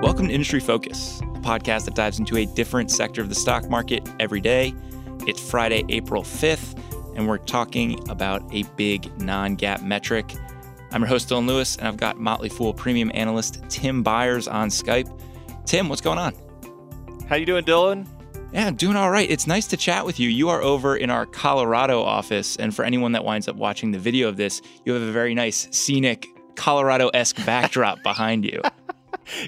Welcome to Industry Focus, a podcast that dives into a different sector of the stock market every day. It's Friday, April 5th, and we're talking about a big non-GAAP metric. I'm your host, Dylan Lewis, and I've got Motley Fool Premium Analyst Tim Byers on Skype. Tim, what's going on? How you doing, Dylan? Yeah, I'm doing all right. It's nice to chat with you. You are over in our Colorado office, and for anyone that winds up watching the video of this, you have a very nice, scenic, Colorado-esque backdrop behind you.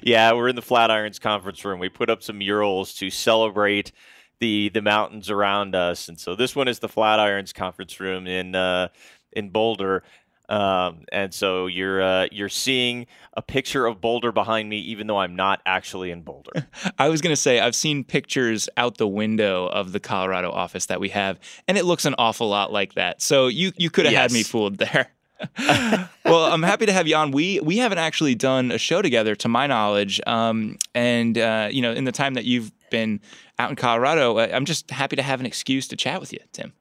Yeah, we're in the Flatirons conference room. We put up some murals to celebrate the mountains around us. And so this one is the Flatirons conference room in Boulder. And so you're seeing a picture of Boulder behind me, even though I'm not actually in Boulder. I was going to say, I've seen pictures out the window of the Colorado office that we have, and it looks an awful lot like that. So you could have had me fooled there. Well, I'm happy to have you on. We haven't actually done a show together, to my knowledge. You know, in the time that you've been out in Colorado, I'm just happy to have an excuse to chat with you, Tim.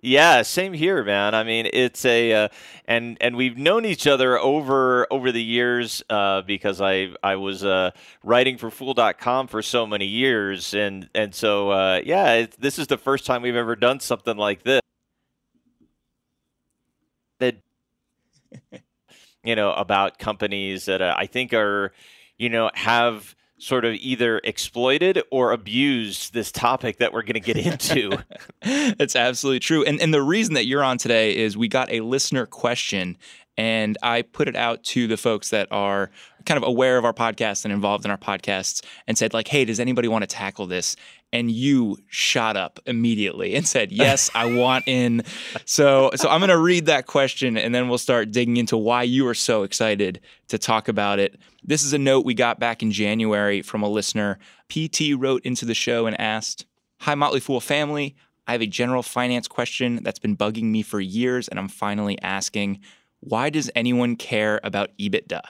Yeah, same here, man. I mean, it's and we've known each other over the years because I was writing for Fool.com for so many years, and so this is the first time we've ever done something like this. You know, about companies that I think are, you know, have sort of either exploited or abused this topic that we're going to get into. That's absolutely true. And the reason that you're on today is we got a listener question, and I put it out to the folks that are kind of aware of our podcast and involved in our podcasts and said, like, hey, does anybody want to tackle this? And you shot up immediately and said, yes, I want in. So I'm going to read that question, and then we'll start digging into why you are so excited to talk about it. This is a note we got back in January from a listener. PT wrote into the show and asked, hi, Motley Fool family. I have a general finance question that's been bugging me for years, and I'm finally asking, why does anyone care about EBITDA?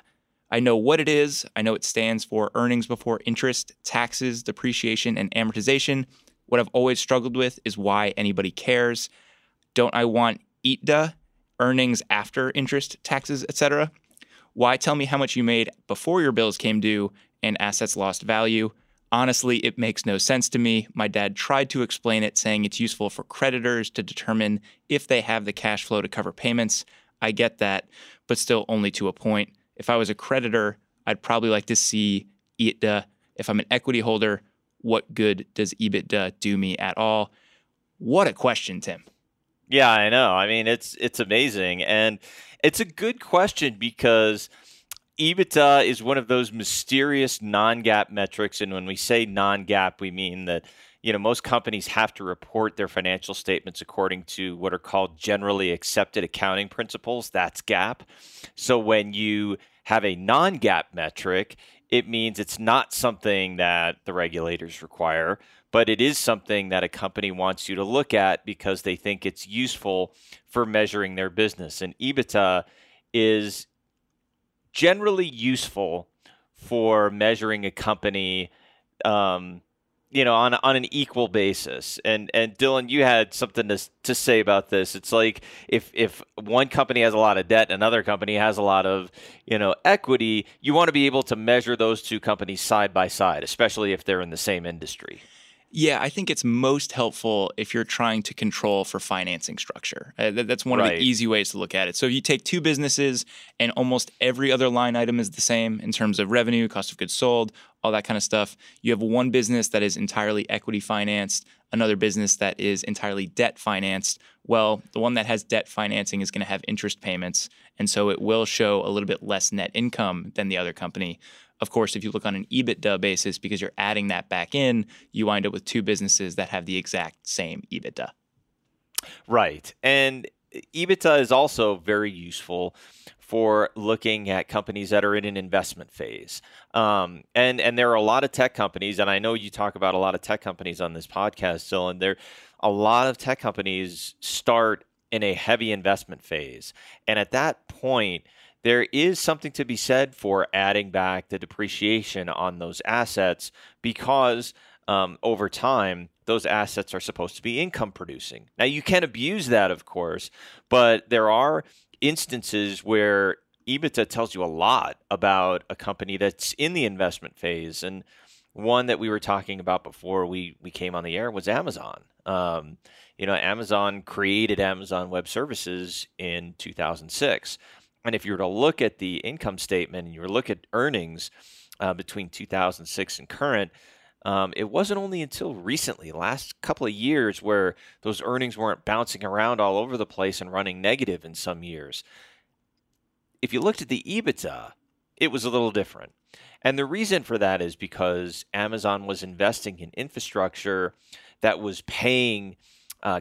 I know what it is. I know it stands for earnings before interest, taxes, depreciation, and amortization. What I've always struggled with is why anybody cares. Don't I want EBITDA, earnings after interest, taxes, etc.? Why tell me how much you made before your bills came due and assets lost value? Honestly, it makes no sense to me. My dad tried to explain it, saying it's useful for creditors to determine if they have the cash flow to cover payments. I get that, but still only to a point. If I was a creditor, I'd probably like to see EBITDA. If I'm an equity holder, what good does EBITDA do me at all? What a question, Tim. Yeah, I know. I mean, it's amazing. And it's a good question because EBITDA is one of those mysterious non-GAAP metrics. And when we say non-GAAP, we mean that, you know, most companies have to report their financial statements according to what are called generally accepted accounting principles. That's GAAP. So when you have a non-GAAP metric, it means it's not something that the regulators require, but it is something that a company wants you to look at because they think it's useful for measuring their business. And EBITDA is generally useful for measuring a company you know, on an equal basis. And Dylan, you had something to say about this. It's like if one company has a lot of debt and another company has a lot of, you know, equity, you want to be able to measure those two companies side by side, especially if they're in the same industry. Yeah, I think it's most helpful if you're trying to control for financing structure. That's one of the easy ways to look at it. So if you take two businesses and almost every other line item is the same in terms of revenue, cost of goods sold, all that kind of stuff. You have one business that is entirely equity financed, another business that is entirely debt financed. Well, the one that has debt financing is going to have interest payments, and so it will show a little bit less net income than the other company. Of course, if you look on an EBITDA basis, because you're adding that back in, you wind up with two businesses that have the exact same EBITDA. Right. And EBITDA is also very useful for looking at companies that are in an investment phase. And there are a lot of tech companies, and I know you talk about a lot of tech companies on this podcast, Dylan. A lot of tech companies start in a heavy investment phase. And at that point, there is something to be said for adding back the depreciation on those assets because over time, those assets are supposed to be income producing. Now, you can abuse that, of course, but there are instances where EBITDA tells you a lot about a company that's in the investment phase. And one that we were talking about before we came on the air was Amazon. Amazon created Amazon Web Services in 2006. And if you were to look at the income statement and you were to look at earnings between 2006 and current, it wasn't only until recently, last couple of years, where those earnings weren't bouncing around all over the place and running negative in some years. If you looked at the EBITDA, it was a little different. And the reason for that is because Amazon was investing in infrastructure that was paying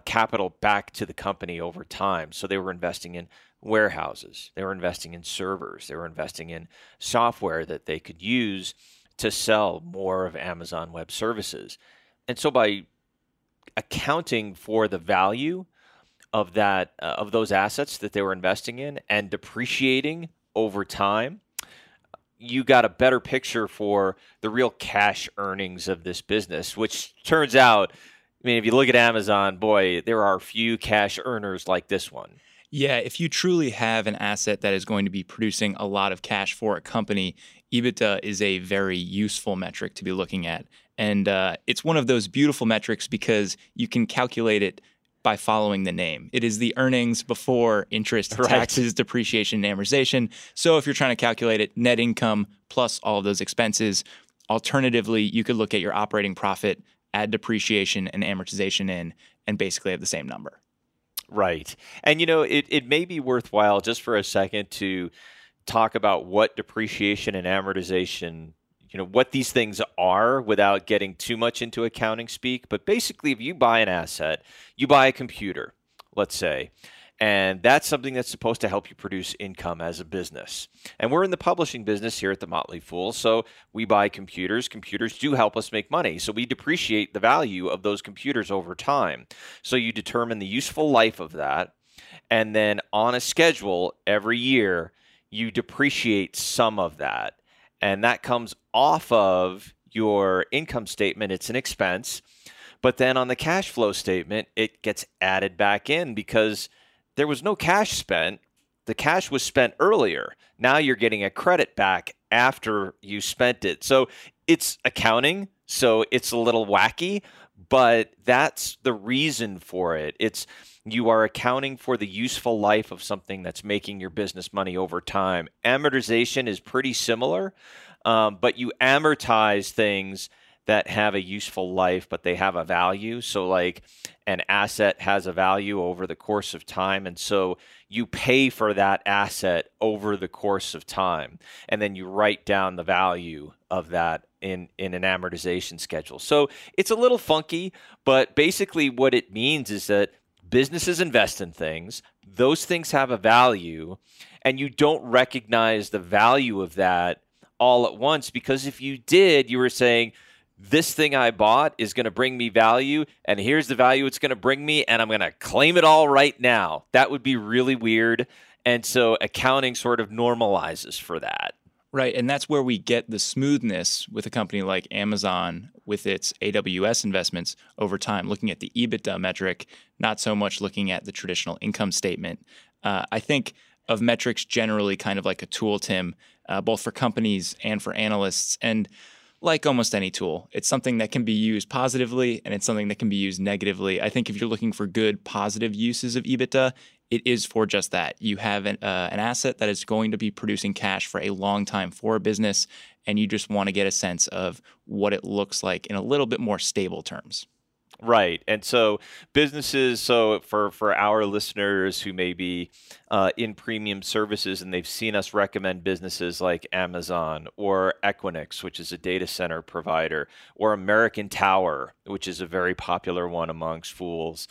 capital back to the company over time. So they were investing in warehouses. They were investing in servers. They were investing in software that they could use to sell more of Amazon Web Services. And so by accounting for the value of that of those assets that they were investing in and depreciating over time, you got a better picture for the real cash earnings of this business, which turns out, I mean, if you look at Amazon, boy, there are few cash earners like this one. Yeah, if you truly have an asset that is going to be producing a lot of cash for a company, EBITDA is a very useful metric to be looking at. And it's one of those beautiful metrics because you can calculate it by following the name. It is the earnings before interest, taxes, depreciation, and amortization. So if you're trying to calculate it, net income plus all of those expenses. Alternatively, you could look at your operating profit, add depreciation and amortization in, and basically have the same number. Right. And, you know, it may be worthwhile just for a second to talk about what depreciation and amortization, you know, what these things are without getting too much into accounting speak. But basically, if you buy an asset, you buy a computer, let's say, and that's something that's supposed to help you produce income as a business. And we're in the publishing business here at The Motley Fool, so we buy computers. Computers do help us make money, so we depreciate the value of those computers over time. So you determine the useful life of that, and then on a schedule every year, you depreciate some of that. And that comes off of your income statement. It's an expense. But then on the cash flow statement, it gets added back in because there was no cash spent. The cash was spent earlier. Now you're getting a credit back after you spent it. So it's accounting, so it's a little wacky, but that's the reason for it. It's you are accounting for the useful life of something that's making your business money over time. Amortization is pretty similar, but you amortize things that have a useful life, but they have a value. So like an asset has a value over the course of time. And so you pay for that asset over the course of time. And then you write down the value of that in an amortization schedule. So it's a little funky, but basically what it means is that businesses invest in things. Those things have a value, and you don't recognize the value of that all at once, because if you did, you were saying, this thing I bought is going to bring me value, and here's the value it's going to bring me, and I'm going to claim it all right now. That would be really weird. And so accounting sort of normalizes for that. Right, and that's where we get the smoothness with a company like Amazon with its AWS investments over time, looking at the EBITDA metric, not so much looking at the traditional income statement. I think of metrics generally kind of like a tool, Tim, both for companies and for analysts. And like almost any tool, it's something that can be used positively and it's something that can be used negatively. I think if you're looking for good positive uses of EBITDA, it is for just that. You have an asset that is going to be producing cash for a long time for a business, and you just want to get a sense of what it looks like in a little bit more stable terms. Right. And so businesses, so for our listeners who may be in premium services and they've seen us recommend businesses like Amazon or Equinix, which is a data center provider, or American Tower, which is a very popular one amongst fools.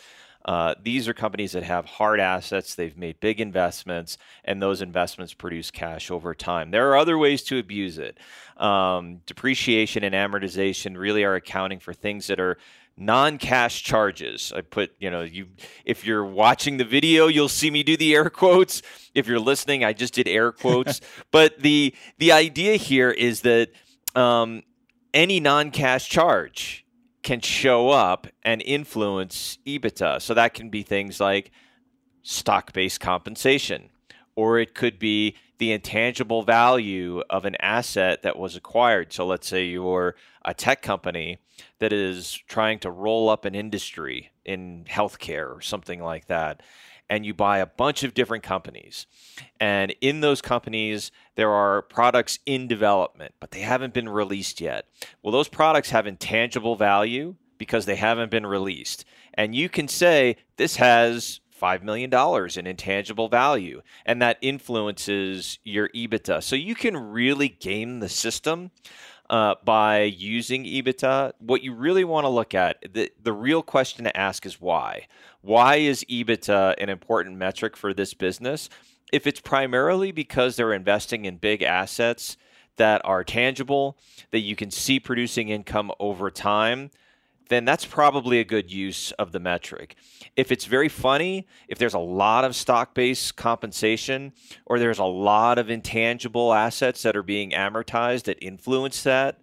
These are companies that have hard assets. They've made big investments, and those investments produce cash over time. There are other ways to abuse it. Depreciation and amortization really are accounting for things that are non-cash charges. I put, if you're watching the video, you'll see me do the air quotes. If you're listening, I just did air quotes. But the idea here is that any non-cash charge can show up and influence EBITDA. So that can be things like stock-based compensation, or it could be the intangible value of an asset that was acquired. So let's say you're a tech company that is trying to roll up an industry in healthcare or something like that, and you buy a bunch of different companies. And in those companies, there are products in development, but they haven't been released yet. Well, those products have intangible value because they haven't been released. And you can say, this has $5 million in intangible value, and that influences your EBITDA. So you can really game the system by using EBITDA. What you really want to look at, the real question to ask is why. Why is EBITDA an important metric for this business? If it's primarily because they're investing in big assets that are tangible, that you can see producing income over time, then that's probably a good use of the metric. If it's very funny, if there's a lot of stock-based compensation or there's a lot of intangible assets that are being amortized that influence that,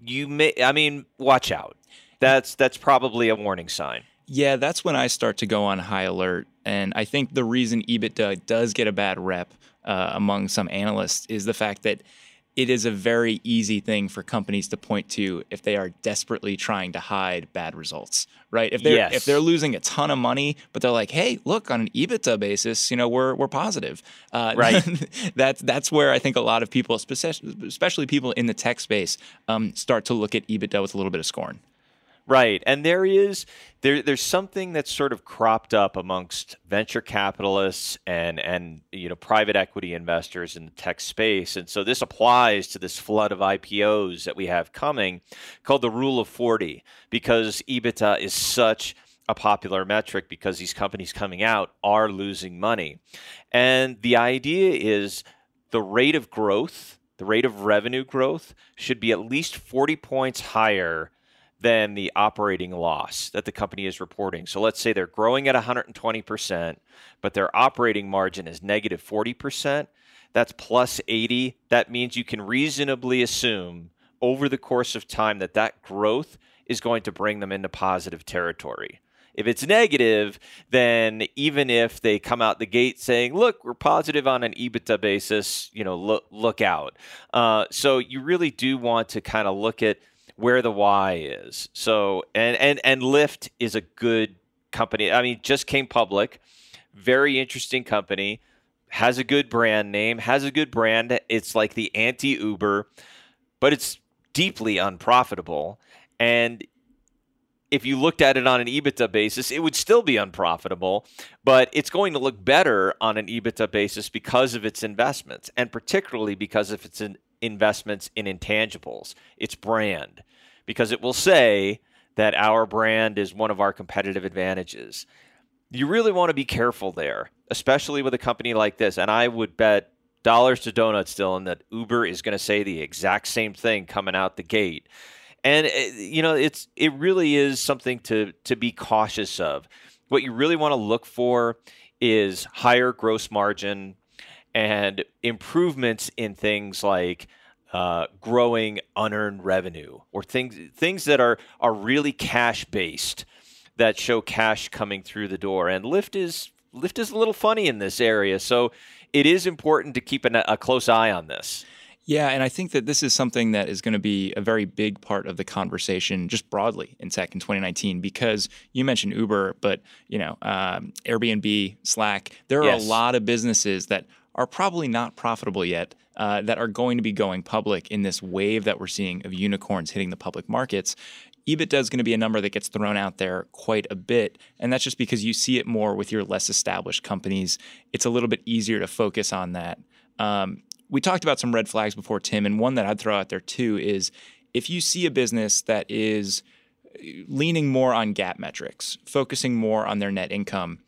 you may, I mean, watch out. That's probably a warning sign. Yeah, that's when I start to go on high alert. And I think the reason EBITDA does get a bad rep among some analysts is the fact that it is a very easy thing for companies to point to if they are desperately trying to hide bad results, right? If they're losing a ton of money, but they're like, hey, look, on an EBITDA basis, you know, we're positive. Right. that's where I think a lot of people, especially people in the tech space, start to look at EBITDA with a little bit of scorn. Right. And there's something that's sort of cropped up amongst venture capitalists and you know, private equity investors in the tech space. And so this applies to this flood of IPOs that we have coming called the Rule of 40, because EBITDA is such a popular metric because these companies coming out are losing money. And the idea is the rate of growth, the rate of revenue growth should be at least 40 points higher than the operating loss that the company is reporting. So let's say they're growing at 120%, but their operating margin is negative 40%. That's plus 80. That means you can reasonably assume over the course of time that that growth is going to bring them into positive territory. If it's negative, then even if they come out the gate saying, look, we're positive on an EBITDA basis, you know, look out. So you really do want to kind of look at where the why is. So, and Lyft is a good company. I mean, just came public, very interesting company, has a good brand name, has a good brand. It's like the anti-Uber, but it's deeply unprofitable. And if you looked at it on an EBITDA basis, it would still be unprofitable, but it's going to look better on an EBITDA basis because of its investments, and particularly because if it's an investments in intangibles, its brand, because it will say that our brand is one of our competitive advantages. You really want to be careful there, especially with a company like this. And I would bet dollars to donuts, Dylan, that Uber is going to say the exact same thing coming out the gate. And, you know, it really is something to be cautious of. What you really want to look for is higher gross margin and improvements in things like growing unearned revenue or things that are really cash-based that show cash coming through the door. And Lyft is a little funny in this area, so it is important to keep a close eye on this. Yeah, and I think that this is something that is going to be a very big part of the conversation just broadly in tech in 2019, because you mentioned Uber, but you know, Airbnb, Slack, there are a lot of businesses that are probably not profitable yet, that are going to be going public in this wave that we're seeing of unicorns hitting the public markets. EBITDA is going to be a number that gets thrown out there quite a bit, and that's just because you see it more with your less established companies. It's a little bit easier to focus on that. We talked about some red flags before, Tim, and one that I'd throw out there too is if you see a business that is leaning more on GAAP metrics, focusing more on their net income,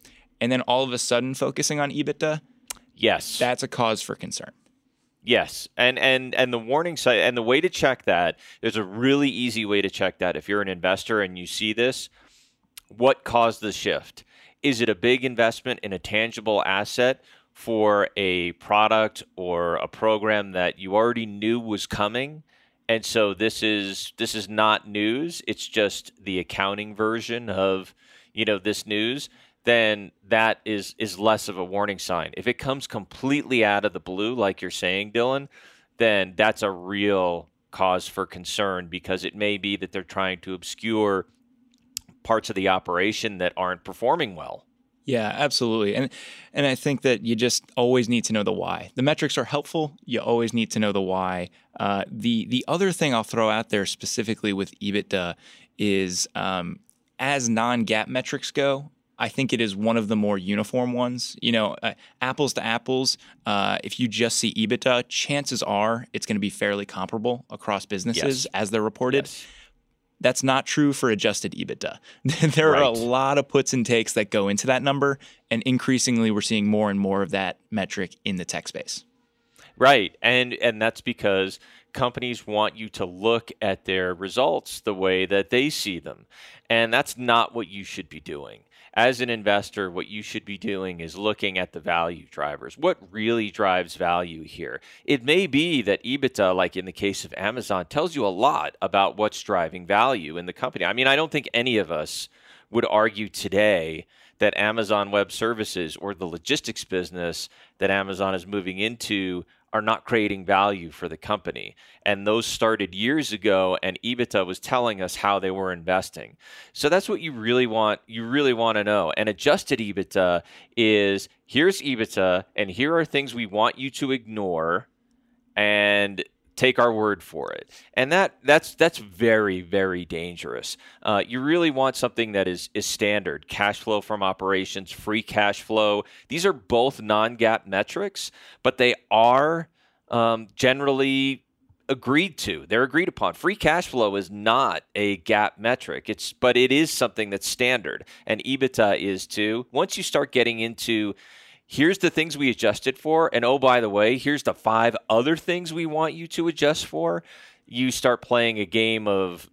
and then all of a sudden focusing on EBITDA, yes, that's a cause for concern. Yes, and the warning sign and the way to check that, there's a really easy way to check that. If you're an investor and you see this, what caused the shift? Is it a big investment in a tangible asset for a product or a program that you already knew was coming? And so this is not news. It's just the accounting version of, you know, this news. then that is less of a warning sign. If it comes completely out of the blue, like you're saying, Dylan, then that's a real cause for concern, because it may be that they're trying to obscure parts of the operation that aren't performing well. Yeah, absolutely. And I think that you just always need to know the why. The metrics are helpful. You always need to know the why. The other thing I'll throw out there specifically with EBITDA is, as non-GAAP metrics go, I think it is one of the more uniform ones. You know, apples to apples, if you just see EBITDA, chances are it's going to be fairly comparable across businesses as they're reported. Yes. That's not true for adjusted EBITDA. There are a lot of puts and takes that go into that number, and increasingly we're seeing more and more of that metric in the tech space. Right, and that's because companies want you to look at their results the way that they see them, and that's not what you should be doing. As an investor, what you should be doing is looking at the value drivers. What really drives value here? It may be that EBITDA, like in the case of Amazon, tells you a lot about what's driving value in the company. I mean, I don't think any of us would argue today that Amazon Web Services or the logistics business that Amazon is moving into are not creating value for the company. And those started years ago, and EBITDA was telling us how they were investing. So that's what you really want. You really want to know. And adjusted EBITDA is, here's EBITDA, and here are things we want you to ignore and take our word for it. And that's very, very dangerous. You really want something that is standard. Cash flow from operations, free cash flow. These are both non-GAAP metrics, but they are generally agreed to. They're agreed upon. Free cash flow is not a GAAP metric, but it is something that's standard. And EBITDA is too. Once you start getting into, here's the things we adjusted for, and oh, by the way, here's the 5 other things we want you to adjust for, you start playing a game of,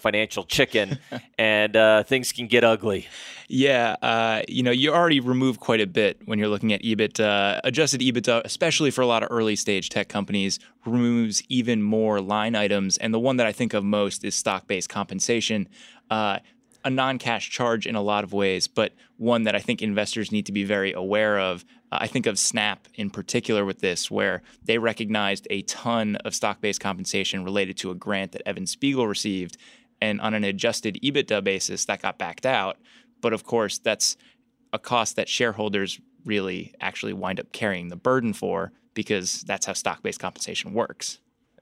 financial chicken, and things can get ugly. Yeah. You already remove quite a bit when you're looking at EBITDA. Adjusted EBITDA, especially for a lot of early stage tech companies, removes even more line items. And the one that I think of most is stock-based compensation. A non-cash charge in a lot of ways, but one that I think investors need to be very aware of. I think of Snap in particular with this, where they recognized a ton of stock-based compensation related to a grant that Evan Spiegel received, and on an adjusted EBITDA basis, that got backed out. But of course, that's a cost that shareholders really actually wind up carrying the burden for, because that's how stock-based compensation works.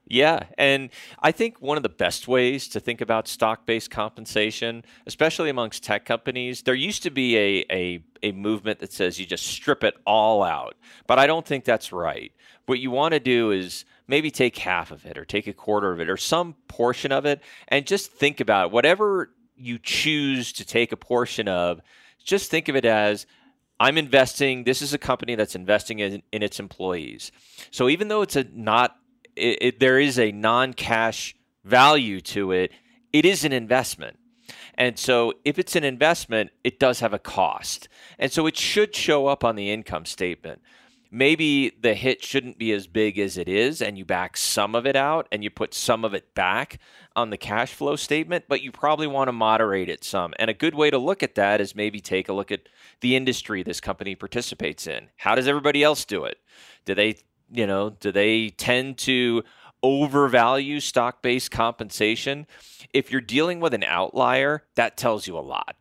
Yeah, and I think one of the best ways to think about stock-based compensation, especially amongst tech companies, there used to be a movement that says you just strip it all out, but I don't think that's right. What you want to do is maybe take half of it or take a quarter of it or some portion of it, and just think about it. Whatever you choose to take a portion of, just think of it as, I'm investing, this is a company that's investing in its employees. So even though it's there is a non-cash value to it, it is an investment. And so if it's an investment, it does have a cost. And so it should show up on the income statement. Maybe the hit shouldn't be as big as it is, and you back some of it out and you put some of it back on the cash flow statement, but you probably want to moderate it some. And a good way to look at that is maybe take a look at the industry this company participates in. How does everybody else do it? Do they tend to overvalue stock-based compensation? If you're dealing with an outlier, that tells you a lot.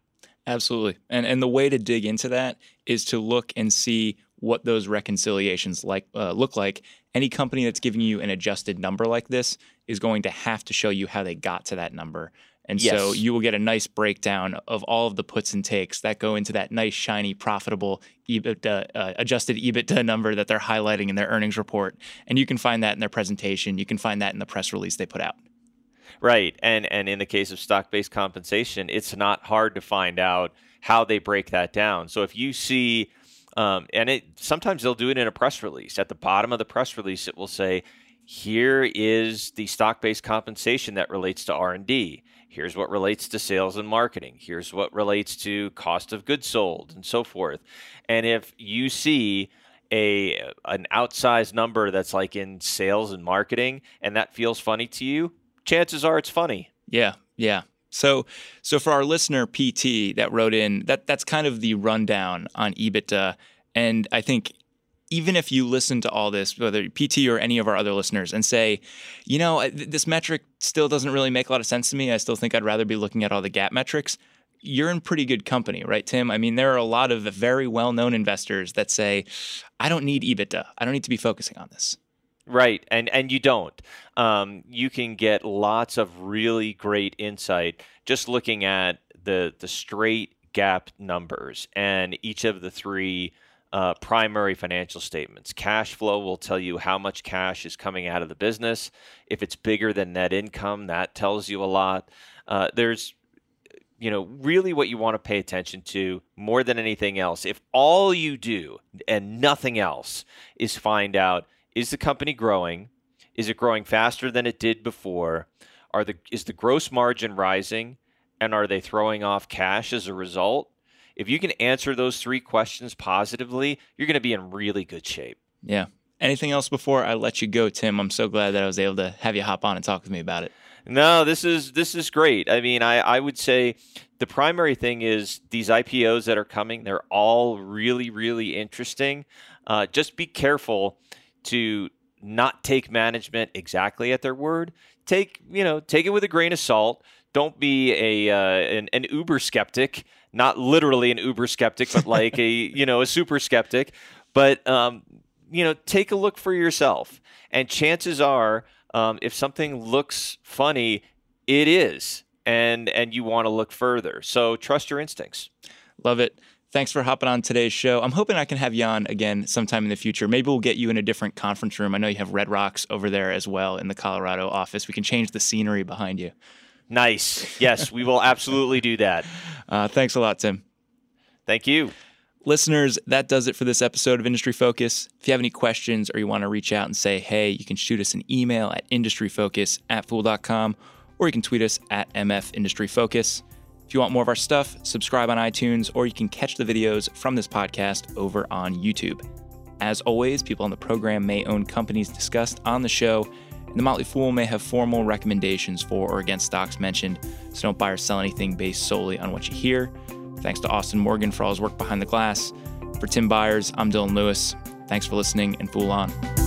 Absolutely. And the way to dig into that is to look and see what those reconciliations look like. Any company that's giving you an adjusted number like this is going to have to show you how they got to that number. And yes. So you will get a nice breakdown of all of the puts and takes that go into that nice, shiny, profitable EBITDA, adjusted EBITDA number that they're highlighting in their earnings report. And you can find that in their presentation. You can find that in the press release they put out. Right. And in the case of stock-based compensation, it's not hard to find out how they break that down. So if you see, sometimes they'll do it in a press release. At the bottom of the press release, it will say, here is the stock-based compensation that relates to R&D. Here's what relates to sales and marketing. Here's what relates to cost of goods sold and so forth. And if you see an outsized number that's like in sales and marketing, and that feels funny to you, chances are it's funny. Yeah. So for our listener, PT, that wrote in, that's kind of the rundown on EBITDA. And I think even if you listen to all this, whether PT or any of our other listeners, and say, you know, this metric still doesn't really make a lot of sense to me. I still think I'd rather be looking at all the GAAP metrics. You're in pretty good company, right, Tim? I mean, there are a lot of very well-known investors that say, I don't need EBITDA. I don't need to be focusing on this. Right. And you don't. You can get lots of really great insight just looking at the straight GAAP numbers and each of the three primary financial statements. Cash flow will tell you how much cash is coming out of the business. If it's bigger than net income, that tells you a lot. There's really what you want to pay attention to more than anything else. If all you do and nothing else is find out, is the company growing? Is it growing faster than it did before? Is the gross margin rising? And are they throwing off cash as a result? If you can answer those three questions positively, you're going to be in really good shape. Yeah. Anything else before I let you go, Tim? I'm so glad that I was able to have you hop on and talk with me about it. No, this is great. I mean, I would say the primary thing is these IPOs that are coming, they're all really, really interesting. Just be careful to not take management exactly at their word. Take it with a grain of salt. Don't be an Uber skeptic, not literally an Uber skeptic, but like a super skeptic. But, take a look for yourself. And chances are, if something looks funny, it is, and you want to look further. So trust your instincts. Love it. Thanks for hopping on today's show. I'm hoping I can have you on again sometime in the future. Maybe we'll get you in a different conference room. I know you have Red Rocks over there as well in the Colorado office. We can change the scenery behind you. Nice. Yes, we will absolutely do that. Thanks a lot, Tim. Thank you. Listeners, that does it for this episode of Industry Focus. If you have any questions or you want to reach out and say, hey, you can shoot us an email at industryfocus@fool.com, or you can tweet us at @MFIndustryFocus. If you want more of our stuff, subscribe on iTunes, or you can catch the videos from this podcast over on YouTube. As always, people on the program may own companies discussed on the show, and The Motley Fool may have formal recommendations for or against stocks mentioned, so don't buy or sell anything based solely on what you hear. Thanks to Austin Morgan for all his work behind the glass. For Tim Byers, I'm Dylan Lewis. Thanks for listening, and Fool on.